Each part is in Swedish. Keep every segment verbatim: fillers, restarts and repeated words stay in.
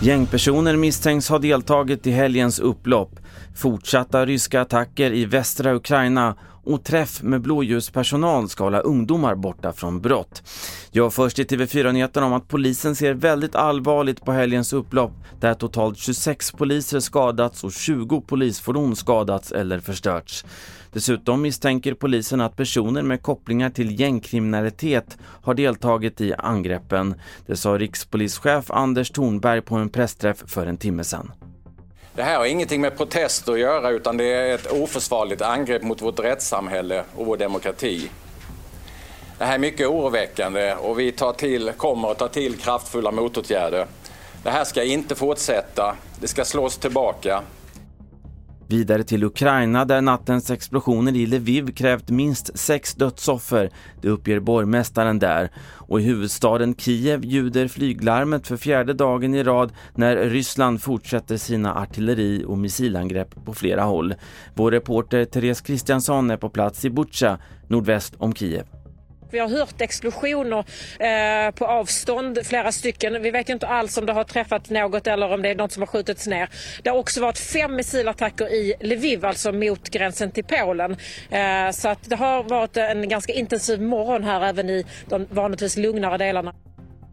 Gängpersoner misstänks ha deltagit i helgens upplopp, fortsatta ryska attacker i västra Ukraina och träff med blåljuspersonal ska hålla ungdomar borta från brott. Jag först i T V fyra-nyheterna om att polisen ser väldigt allvarligt på helgens upplopp där totalt tjugosex poliser skadats och tjugo polisfordon skadats eller förstörts. Dessutom misstänker polisen att personer med kopplingar till gängkriminalitet har deltagit i angreppen. Det sa rikspolischef Anders Thornberg på en pressträff för en timme sedan. Det här har ingenting med protest att göra utan det är ett oförsvarligt angrepp mot vårt rättssamhälle och vår demokrati. Det här är mycket oroväckande och vi tar till, kommer att ta till kraftfulla motåtgärder. Det här ska inte fortsätta, det ska slås tillbaka. Vidare till Ukraina där nattens explosioner i Lviv krävt minst sex dödsoffer, det uppger borgmästaren där. Och i huvudstaden Kiev ljuder flyglarmet för fjärde dagen i rad när Ryssland fortsätter sina artilleri- och missilangrepp på flera håll. Vår reporter Therese Kristiansson är på plats i Bucha, nordväst om Kiev. Vi har hört explosioner eh, på avstånd, flera stycken. Vi vet inte alls om det har träffat något eller om det är något som har skjutits ner. Det har också varit fem missilattacker i Lviv, alltså mot gränsen till Polen. Eh, så att det har varit en ganska intensiv morgon här även i de vanligtvis lugnare delarna.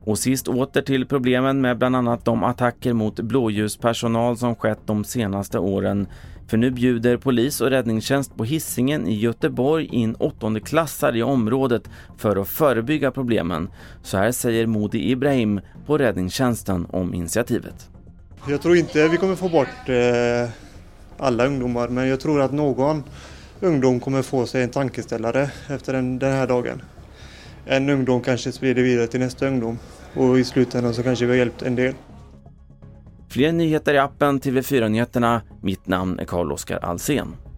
Och sist åter till problemen med bland annat de attacker mot blåljuspersonal som skett de senaste åren. För nu bjuder polis och räddningstjänst på Hisingen i Göteborg in åttondeklassare i området för att förebygga problemen. Så här säger Modi Ibrahim på räddningstjänsten om initiativet. Jag tror inte vi kommer få bort eh, alla ungdomar, men jag tror att någon ungdom kommer få sig en tankeställare efter den, den här dagen. En ungdom kanske sprider vidare till nästa ungdom och i slutändan så kanske vi har hjälpt en del. Fler nyheter i appen T V fyra-nyheterna. Mitt namn är Carl-Oskar Alsen.